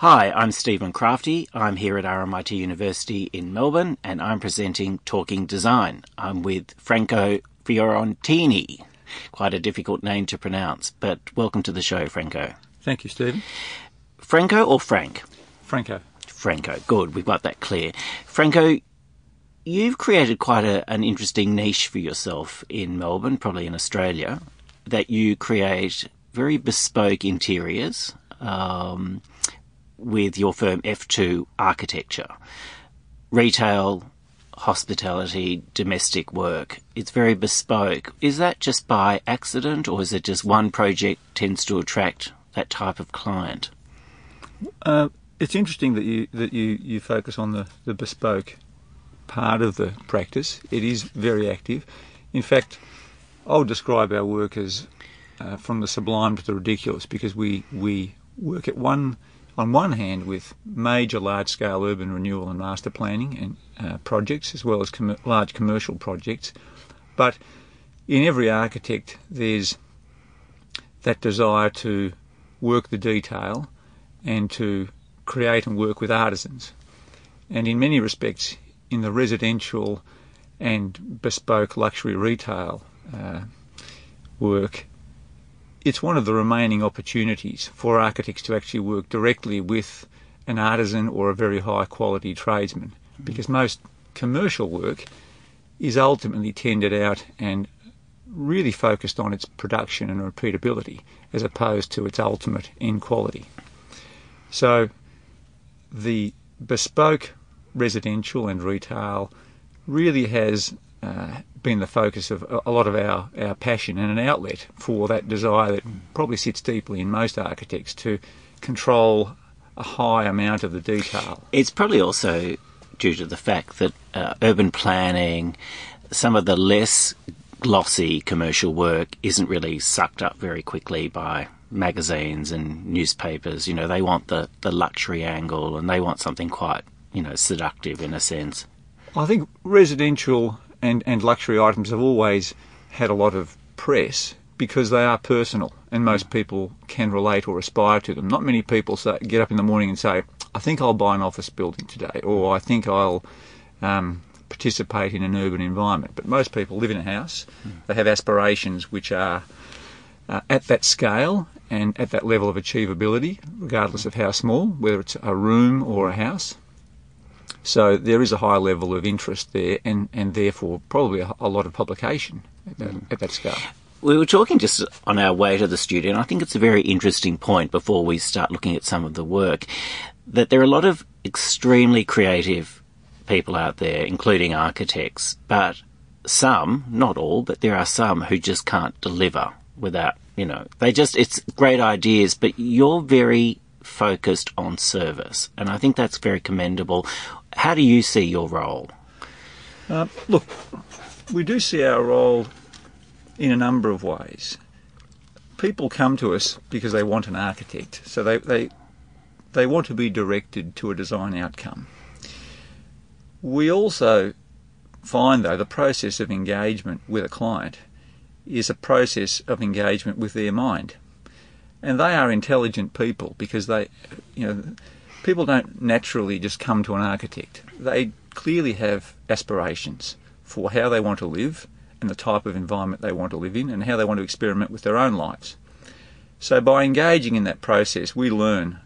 Hi, I'm Stephen Crafty. I'm here at RMIT University in Melbourne and I'm presenting Talking Design. I'm with Franco Fiorentini. Quite a difficult name to pronounce, but welcome to the show, Franco. Thank you, Stephen. Franco or Frank? Franco. Franco, good. We've got that clear. Franco, you've created quite an interesting niche for yourself in Melbourne, probably in Australia, that you create very bespoke interiors with your firm F2 Architecture. Retail, hospitality, domestic work. It's very bespoke. Is that just by accident, or is it just one project tends to attract that type of client? It's interesting that you focus on the bespoke part of the practice. It is very active. In fact, I'll describe our work as from the sublime to the ridiculous, because we work on one hand with major large-scale urban renewal and master planning and projects, as well as large commercial projects. But in every architect there's that desire to work the detail and to create and work with artisans. And in many respects, in the residential and bespoke luxury retail work, it's one of the remaining opportunities for architects to actually work directly with an artisan or a very high quality tradesman, because most commercial work is ultimately tendered out and really focused on its production and repeatability as opposed to its ultimate end quality. So the bespoke residential and retail really has been the focus of a lot of our passion and an outlet for that desire that probably sits deeply in most architects to control a high amount of the detail. It's probably also due to the fact that urban planning, some of the less glossy commercial work, isn't really sucked up very quickly by magazines and newspapers. You know, they want the luxury angle and they want something quite, you know, seductive in a sense. I think residential and luxury items have always had a lot of press because they are personal and most people can relate or aspire to them. Not many people get up in the morning and say, I think I'll buy an office building today, or I think I'll participate in an urban environment. But most people live in a house. They have aspirations which are at that scale and at that level of achievability, regardless of how small, whether it's a room or a house. So there is a high level of interest there and therefore probably a lot of publication at that scale. We were talking just on our way to the studio, and I think it's a very interesting point before we start looking at some of the work, that there are a lot of extremely creative people out there, including architects, but some, not all, but there are some who just can't deliver without, you know, it's great ideas, but you're very focused on service, and I think that's very commendable. How do you see your role? Look, we do see our role in a number of ways. People come to us because they want an architect, so they want to be directed to a design outcome. We also find, though, the process of engagement with a client is a process of engagement with their mind. And they are intelligent people, because they, you know, people don't naturally just come to an architect. They clearly have aspirations for how they want to live and the type of environment they want to live in and how they want to experiment with their own lives. So by engaging in that process, we learn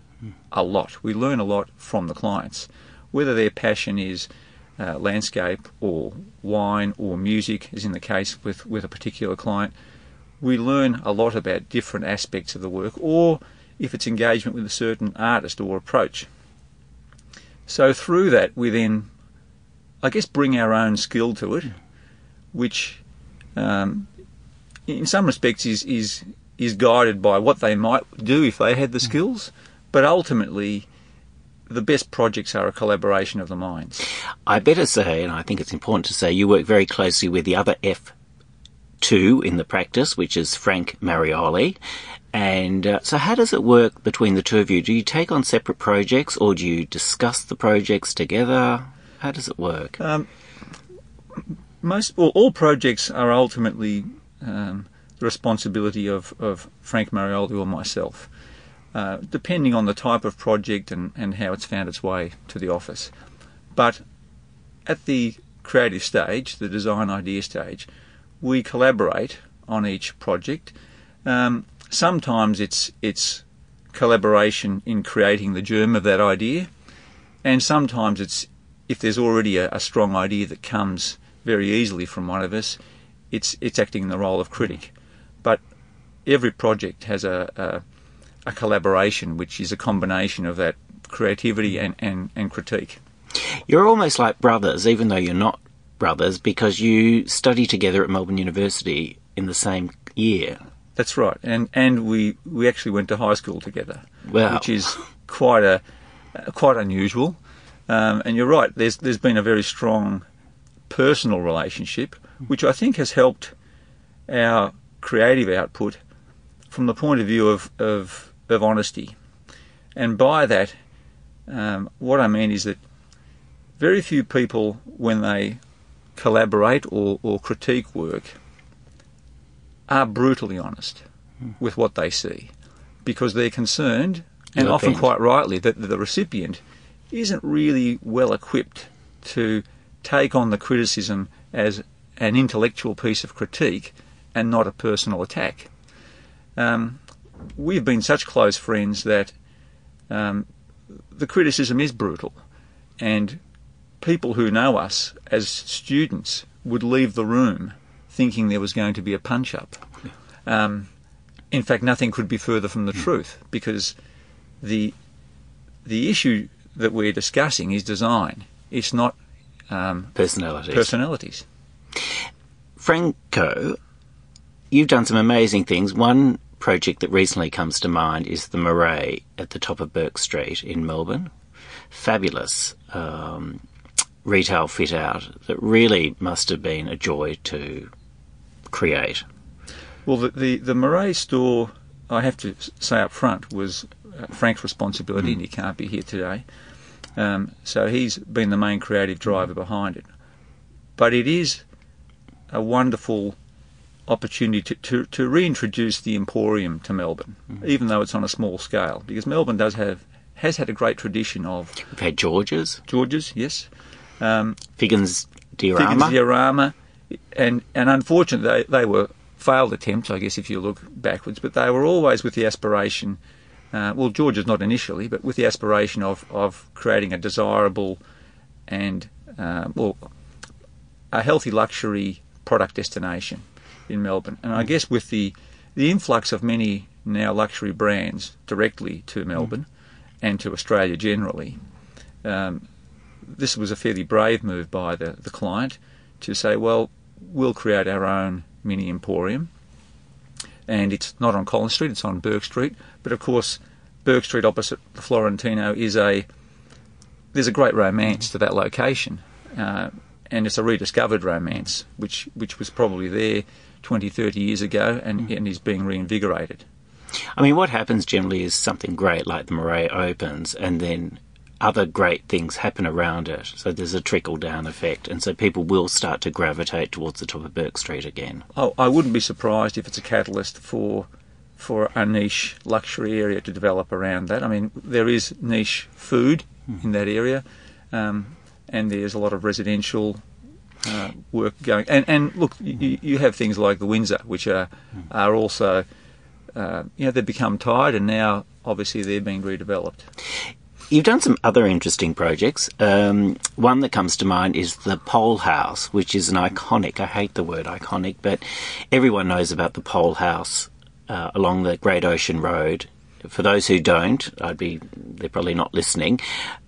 a lot. We learn a lot from the clients, whether their passion is landscape or wine or music, as in the case with a particular client. We learn a lot about different aspects of the work, or if it's engagement with a certain artist or approach. So through that, we then, I guess, bring our own skill to it, which in some respects is guided by what they might do if they had the skills, but ultimately the best projects are a collaboration of the minds. I better say, and I think it's important to say, you work very closely with the other F2 in the practice, which is Frank Mariolli. And so how does it work between the two of you? Do you take on separate projects, or do you discuss the projects together? How does it work? All projects are ultimately the responsibility of Frank Mariolli or myself. depending on the type of project and how it's found its way to the office. But at the creative stage, the design idea stage, we collaborate on each project. Sometimes it's collaboration in creating the germ of that idea, and sometimes it's, if there's already a strong idea that comes very easily from one of us, it's acting in the role of critic. But every project has a collaboration, which is a combination of that creativity and critique. You're almost like brothers, even though you're not brothers, because you study together at Melbourne University in the same year. That's right, and we actually went to high school together, wow, which is quite quite unusual. And you're right, there's been a very strong personal relationship, which I think has helped our creative output from the point of view of honesty. And by that, what I mean is that very few people, when they collaborate or critique work, are brutally honest with what they see, because they're concerned, and often quite rightly, that the recipient isn't really well equipped to take on the criticism as an intellectual piece of critique and not a personal attack. We've been such close friends that the criticism is brutal, and people who know us as students would leave the room thinking there was going to be a punch-up. In fact, nothing could be further from the truth, because the issue that we're discussing is design. It's not personalities. Franco, you've done some amazing things. One project that recently comes to mind is the Moray at the top of Bourke Street in Melbourne. Fabulous retail fit-out that really must have been a joy to create. Well, the Moray store, I have to say up front, was Frank's responsibility, and he can't be here today. So he's been the main creative driver behind it. But it is a wonderful opportunity to reintroduce the Emporium to Melbourne, even though it's on a small scale, because Melbourne has had a great tradition of... We've had George's. George's, yes. Figgins Diorama. Figgins Diorama. And unfortunately, they were failed attempts, I guess, if you look backwards, but they were always with the aspiration... well, George's not initially, but with the aspiration of creating a desirable and, a healthy luxury product destination in Melbourne. And I guess with the influx of many now luxury brands directly to Melbourne and to Australia generally, this was a fairly brave move by the client to say, well, we'll create our own mini emporium. And it's not on Collins Street, it's on Bourke Street. But of course, Bourke Street opposite the Florentino there's a great romance to that location. And it's a rediscovered romance, which was probably there 20, 30 years ago and is being reinvigorated. I mean, what happens generally is something great like the Moray opens and then other great things happen around it. So there's a trickle-down effect, and so people will start to gravitate towards the top of Bourke Street again. Oh, I wouldn't be surprised if it's a catalyst for a niche luxury area to develop around that. I mean, there is niche food in that area, and there's a lot of residential work going. And look, you have things like the Windsor, which are also, they've become tired, and now, obviously, they're being redeveloped. You've done some other interesting projects. One that comes to mind is the Pole House, which is an iconic, I hate the word iconic, but everyone knows about the Pole House along the Great Ocean Road. For those who don't, they're probably not listening,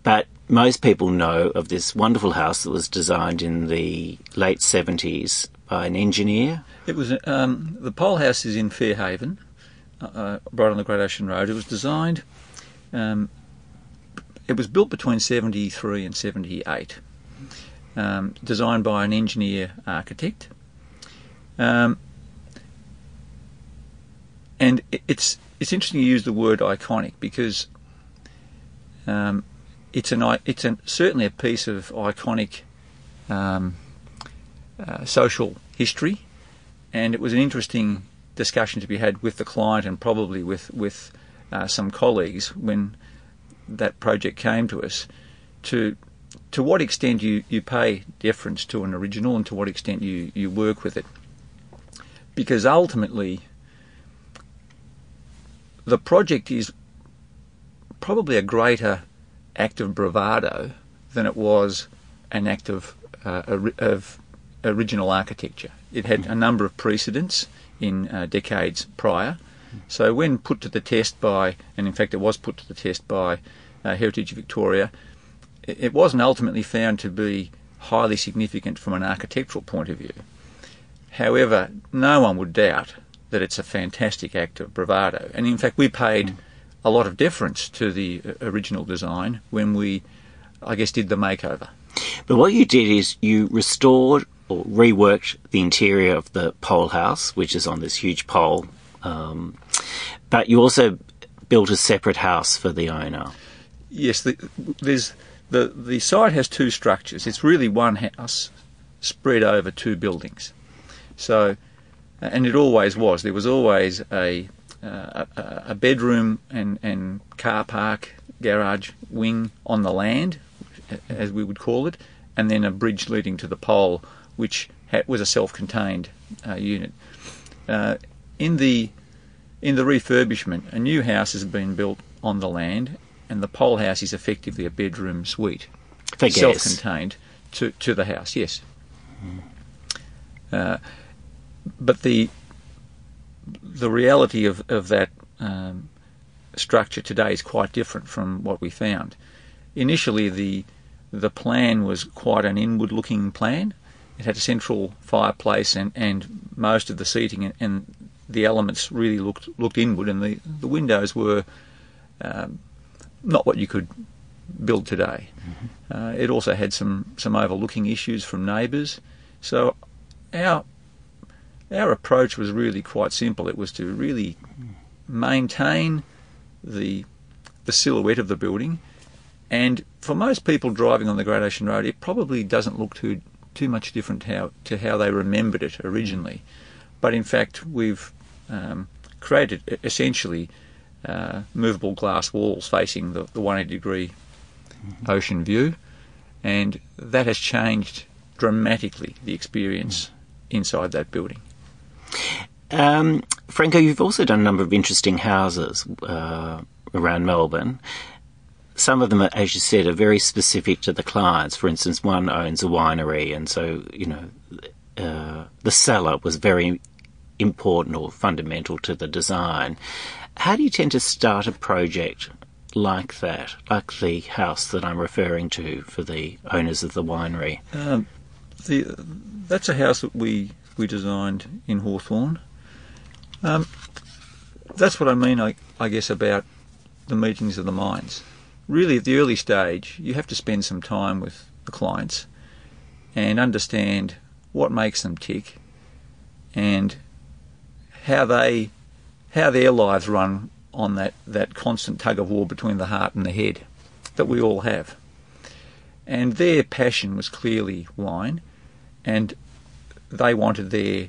but most people know of this wonderful house that was designed in the late 70s by an engineer. It was the Pole House is in Fairhaven, right on the Great Ocean Road. It was designed... It was built between 73 and 78, designed by an engineer-architect. And it's interesting to use the word iconic because it's certainly a piece of iconic social history, and it was an interesting discussion to be had with the client and probably with some colleagues when that project came to us, to what extent you pay deference to an original and to what extent you work with it. Because ultimately, the project is probably a greater act of bravado than it was an act of original architecture. It had a number of precedents in decades prior. So when put to the test by, and in fact it was put to the test by Heritage Victoria, it wasn't ultimately found to be highly significant from an architectural point of view. However, no one would doubt that it's a fantastic act of bravado. And in fact, we paid a lot of deference to the original design when we, I guess, did the makeover. But what you did is you restored or reworked the interior of the Pole House, which is on this huge pole, but you also built a separate house for the owner. Yes, the site has two structures. It's really one house spread over two buildings. So, and it always was. There was always a bedroom and car park, garage, wing on the land, as we would call it, and then a bridge leading to the pole, which was a self-contained unit. In the refurbishment, a new house has been built on the land, and the Pole House is effectively a bedroom suite, self-contained to the house. Yes, but the reality of that structure today is quite different from what we found. Initially, the plan was quite an inward-looking plan. It had a central fireplace and most of the seating and the elements really looked inward, and the windows were not what you could build today. Mm-hmm. It also had some overlooking issues from neighbours. So our approach was really quite simple. It was to really maintain the silhouette of the building, and for most people driving on the Great Ocean Road, it probably doesn't look too much different to how they remembered it originally. But in fact, we've created essentially movable glass walls facing the 180-degree ocean view, and that has changed dramatically the experience inside that building. Franco, you've also done a number of interesting houses around Melbourne. Some of them, as you said, are very specific to the clients. For instance, one owns a winery, and so, you know, the cellar was very important or fundamental to the design. How do you tend to start a project like that, like the house that I'm referring to for the owners of the winery? That's a house that we designed in Hawthorne. That's what I mean, I guess, about the meetings of the minds. Really, at the early stage, you have to spend some time with the clients and understand what makes them tick and how their lives run on that constant tug-of-war between the heart and the head that we all have. And their passion was clearly wine, and they wanted their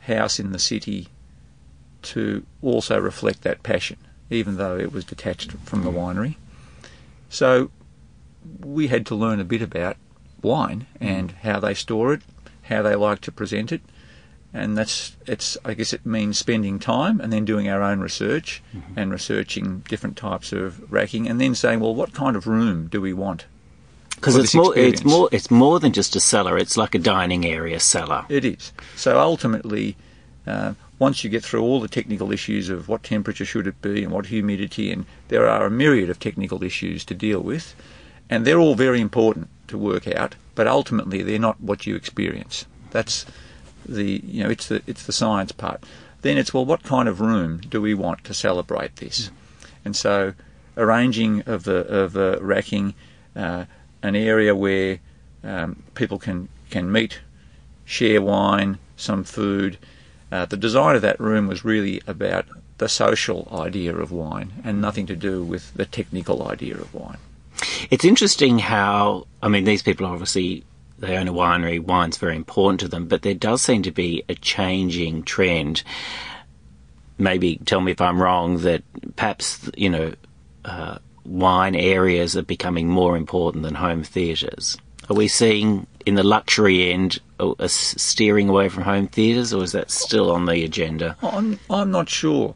house in the city to also reflect that passion, even though it was detached from the winery. So we had to learn a bit about wine and how they store it, how they like to present it. And I guess it means spending time and then doing our own research and researching different types of racking, and then saying, well, what kind of room do we want? Because it's more than just a cellar. It's like a dining area cellar. It is. So ultimately, once you get through all the technical issues of what temperature should it be and what humidity, and there are a myriad of technical issues to deal with, and they're all very important to work out, but ultimately they're not what you experience. That's it's the science part. Then it's, well, what kind of room do we want to celebrate this? And so arranging of the racking, an area where people can meet, share wine, some food. The design of that room was really about the social idea of wine and nothing to do with the technical idea of wine. It's interesting how, I mean, these people obviously, they own a winery, wine's very important to them, but there does seem to be a changing trend maybe tell me if I'm wrong, that perhaps, you know, wine areas are becoming more important than home theatres. Are we seeing in the luxury end a steering away from home theatres, or is that still on the agenda? I'm not sure.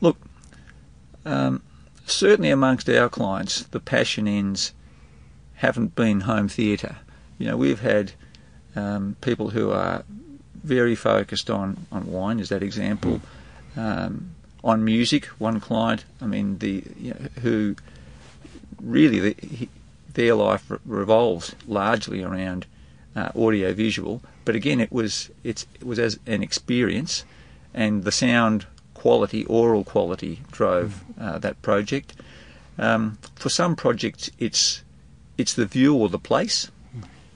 Look, certainly amongst our clients, the passion ends haven't been home theatre. You know, we've had people who are very focused on wine, as that example, on music. One client, I mean, who really their life revolves largely around audio visual. But again, it was as an experience, and the sound quality, oral quality, drove that project. For some projects, it's the view or the place.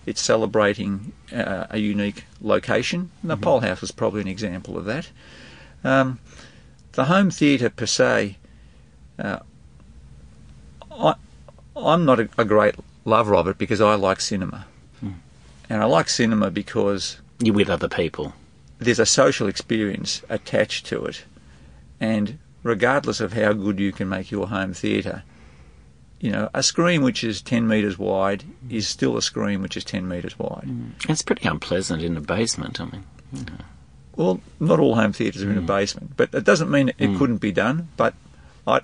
It's celebrating a unique location. And the Pole House is probably an example of that. The home theatre per se, I'm not a great lover of it because I like cinema. And I like cinema because... You're with other people. There's a social experience attached to it. And regardless of how good you can make your home theatre, you know, a screen which is 10 metres wide is still a screen which is 10 metres wide. It's pretty unpleasant in a basement, I mean. You know. Well, not all home theatres are in a basement, but it doesn't mean it couldn't be done. But I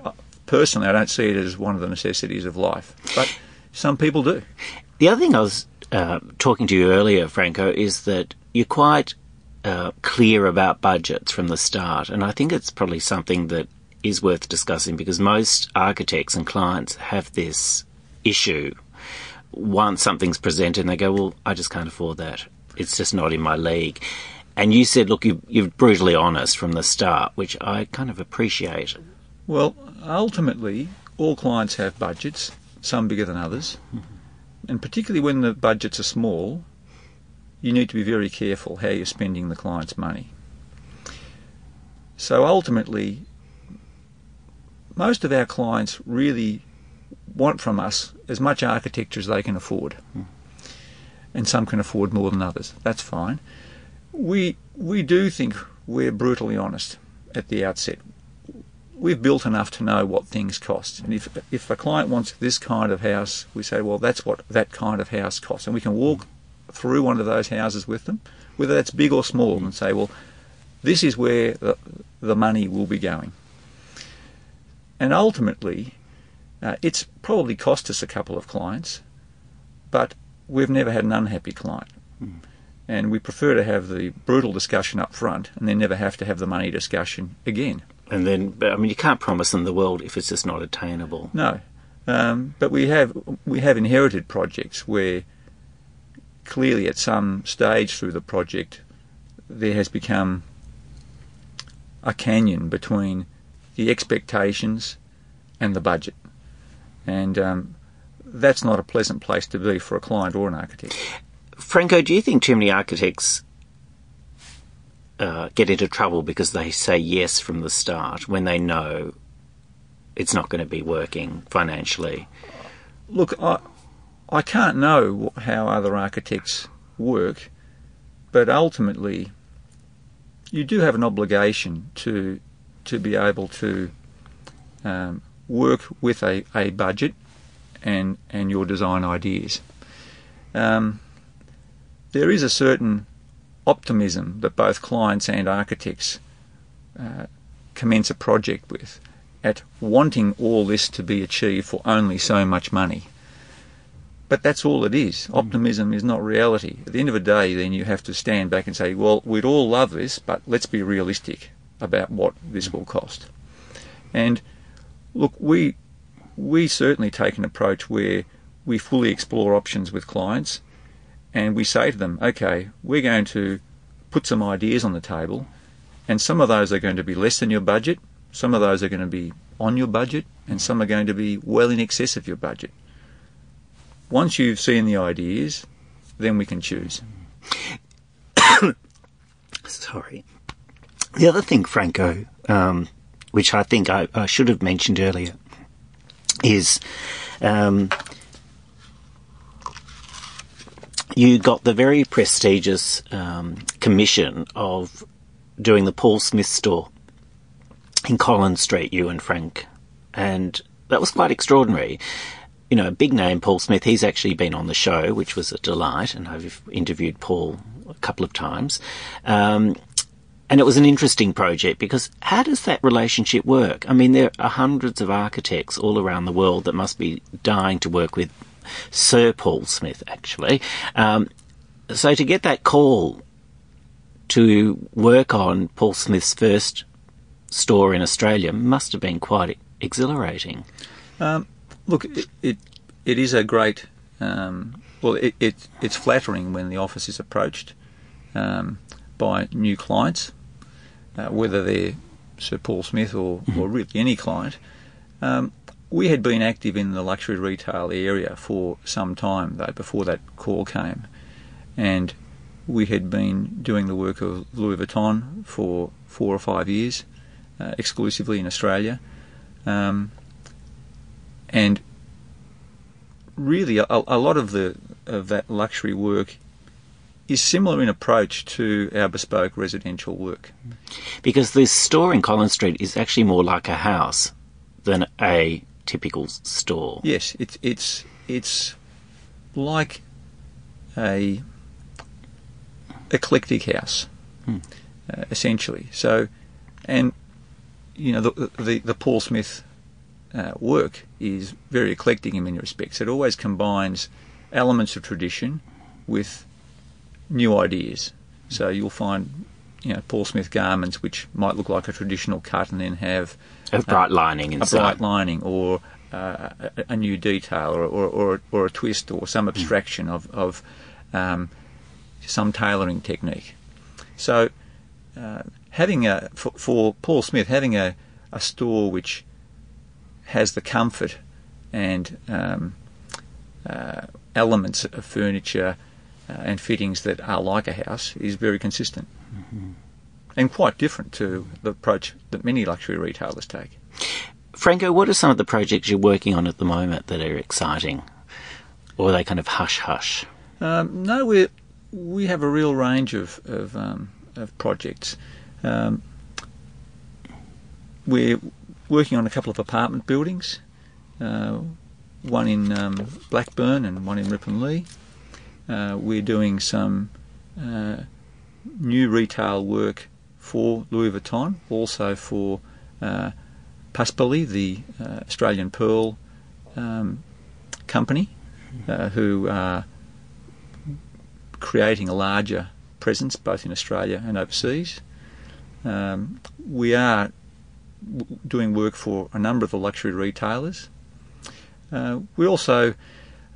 personally don't see it as one of the necessities of life. But some people do. The other thing I was talking to you earlier, Franco, is that you're quite clear about budgets from the start. And I think it's probably something that is worth discussing, because most architects and clients have this issue. Once something's presented and they go, well, I just can't afford that. It's just not in my league. And you said, look, you're brutally honest from the start, which I kind of appreciate. Well, ultimately, all clients have budgets, some bigger than others. And particularly when the budgets are small, you need to be very careful how you're spending the client's money. So ultimately, most of our clients really want from us as much architecture as they can afford. And some can afford more than others. That's fine. We do think we're brutally honest at the outset. We've built enough to know what things cost. And if a client wants this kind of house, we say, well, that's what that kind of house costs. And we can walk through one of those houses with them, whether that's big or small, and say, well, this is where the money will be going. And ultimately, it's probably cost us a couple of clients, but we've never had an unhappy client. And we prefer to have the brutal discussion up front and then never have to have the money discussion again. And then, I mean, you can't promise them the world if it's just not attainable. No. But we have inherited projects where clearly at some stage through the project there has become a canyon between the expectations and the budget. And that's not a pleasant place to be for a client or an architect. Franco, do you think too many architects get into trouble because they say yes from the start when they know it's not going to be working financially? Look, I can't know how other architects work, but ultimately you do have an obligation to be able to work with a budget and your design ideas. There is a certain optimism that both clients and architects commence a project with, at wanting all this to be achieved for only so much money. But that's all it is. Optimism is not reality. At the end of the day, then you have to stand back and say, well, we'd all love this, but let's be realistic about what this will cost. And look, we certainly take an approach where we fully explore options with clients, and we say to them, okay, we're going to put some ideas on the table, and some of those are going to be less than your budget, some of those are going to be on your budget, and some are going to be well in excess of your budget. Once you've seen the ideas, then we can choose. Sorry. The other thing, Franco, which I think I should have mentioned earlier, is you got the very prestigious commission of doing the Paul Smith store in Collins Street, you and Frank. And that was quite extraordinary. You know, a big name, Paul Smith, he's actually been on the show, which was a delight, and I've interviewed Paul a couple of times. And it was an interesting project because how does that relationship work? I mean, there are hundreds of architects all around the world that must be dying to work with Sir Paul Smith, actually. So to get that call to work on Paul Smith's first store in Australia must have been quite exhilarating. Look, it is a great... Well, it's flattering when the office is approached by new clients, whether they're Sir Paul Smith or really any client. We had been active in the luxury retail area for some time, though, before that call came. And we had been doing the work of Louis Vuitton for 4 or 5 years, exclusively in Australia. And really, a lot of that luxury work is similar in approach to our bespoke residential work. Because this store in Collins Street is actually more like a house than a typical store. Yes, it's like a eclectic house, essentially. So, and you know, the Paul Smith work is very eclectic in many respects. It always combines elements of tradition with new ideas. So you'll find, you know, Paul Smith garments which might look like a traditional cut and then have a bright lining inside, or a new detail, or a twist, or some abstraction of some tailoring technique. So, for Paul Smith, having a store which has the comfort and elements of furniture and fittings that are like a house is very consistent and quite different to the approach that many luxury retailers take. Franco, what are some of the projects you're working on at the moment that are exciting? Or are they kind of hush-hush? No, we have a real range of projects. We're working on a couple of apartment buildings, one in Blackburn and one in Riponlea. We're doing some new retail work for Louis Vuitton, also for Paspoli, the Australian Pearl company, who are creating a larger presence both in Australia and overseas. We are doing work for a number of the luxury retailers. We also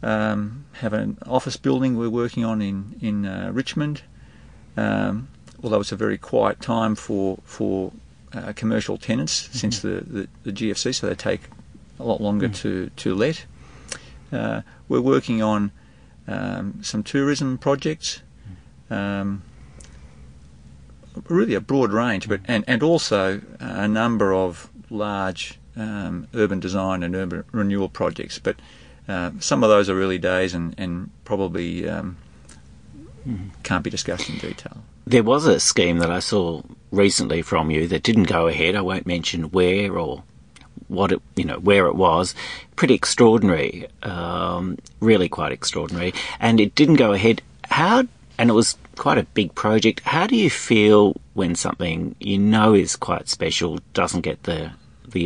have an office building we're working on in Richmond, although it's a very quiet time for commercial tenants since the GFC, so they take a lot longer to let. We're working on some tourism projects, really a broad range, but and also a number of large urban design and urban renewal projects. But some of those are early days and probably can't be discussed in detail. There was a scheme that I saw recently from you that didn't go ahead. I won't mention where or what it, you know, where it was. Pretty extraordinary, really quite extraordinary, and it didn't go ahead. And it was quite a big project. How do you feel when something you know is quite special doesn't get the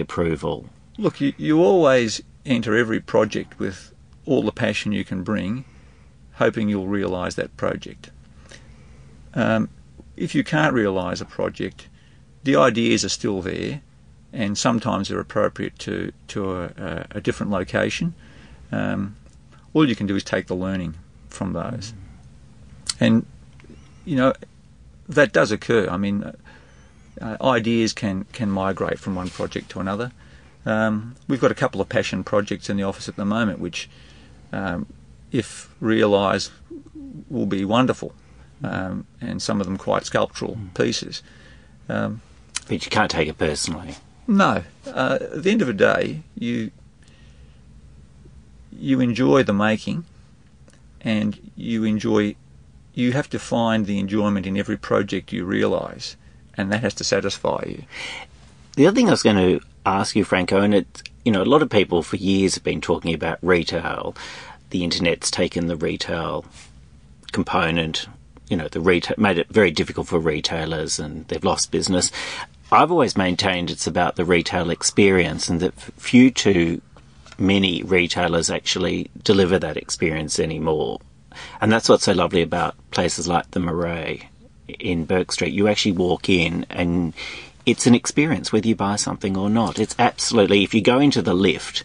approval? Look, you always enter every project with all the passion you can bring, hoping you'll realise that project. If you can't realise a project, the ideas are still there, and sometimes they're appropriate to a different location. All you can do is take the learning from those. And, you know, that does occur. I mean, ideas can migrate from one project to another. We've got a couple of passion projects in the office at the moment, which, if realised, will be wonderful, and some of them quite sculptural pieces. But you can't take it personally. No. At the end of the day, you enjoy the making, and you have to find the enjoyment in every project you realise, and that has to satisfy you. The other thing I was going to ask you, Franco, and it's, you know, a lot of people for years have been talking about retail. The internet's taken the retail component, you know, the retail made it very difficult for retailers and they've lost business. I've always maintained it's about the retail experience and that few to many retailers actually deliver that experience anymore. And that's what's so lovely about places like the Moray in Bourke Street. You actually walk in and it's an experience, whether you buy something or not. It's absolutely, if you go into the lift,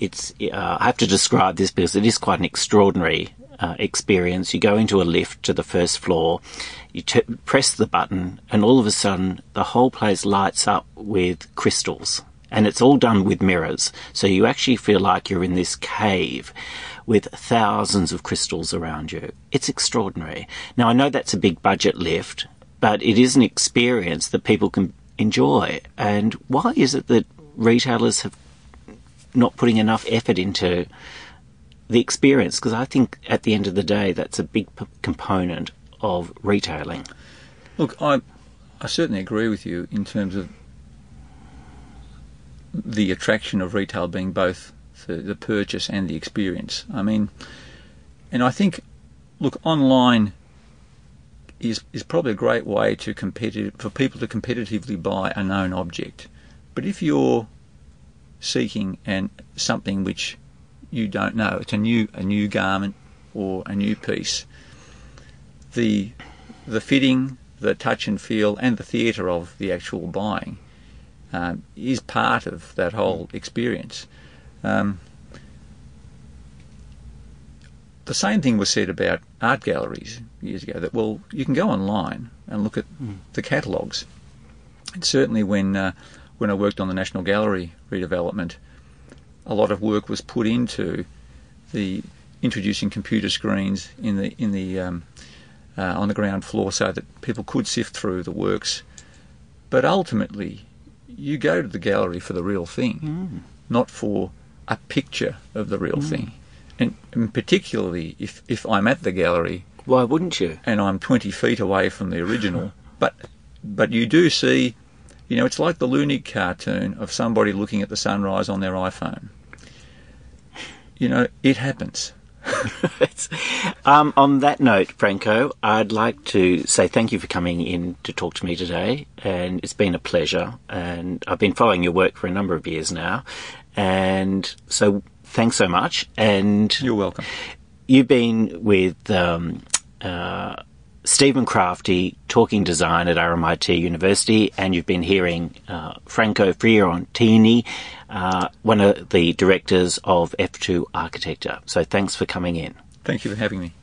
it's, I have to describe this because it is quite an extraordinary experience. You go into a lift to the first floor, you press the button, and all of a sudden the whole place lights up with crystals. And it's all done with mirrors. So you actually feel like you're in this cave with thousands of crystals around you. It's extraordinary. Now, I know that's a big budget lift, but it is an experience that people can enjoy. And why is it that retailers have not putting enough effort into the experience? Because I think at the end of the day, that's a big component of retailing. Look, I certainly agree with you in terms of the attraction of retail being both the purchase and the experience. I mean, and I think, look, online is probably a great way to for people to competitively buy a known object. But if you're seeking something which you don't know, it's a new garment or a new piece, the fitting, the touch and feel, and the theatre of the actual buying is part of that whole experience. The same thing was said about art galleries years ago, that, well, you can go online and look at the catalogues. And certainly when I worked on the National Gallery redevelopment, a lot of work was put into the introducing computer screens on the ground floor so that people could sift through the works. But ultimately, you go to the gallery for the real thing, not for a picture of the real thing. And particularly if I'm at the gallery... Why wouldn't you? And I'm 20 feet away from the original. But you do see, you know, it's like the Looney cartoon of somebody looking at the sunrise on their iPhone. You know, it happens. On that note, Franco, I'd like to say thank you for coming in to talk to me today, and it's been a pleasure, and I've been following your work for a number of years now, and so thanks so much. And you're welcome. You've been with Stephen Crafty, talking design at RMIT University, and you've been hearing Franco Fiorentini, one of the directors of F2 Architecture. So thanks for coming in. Thank you for having me.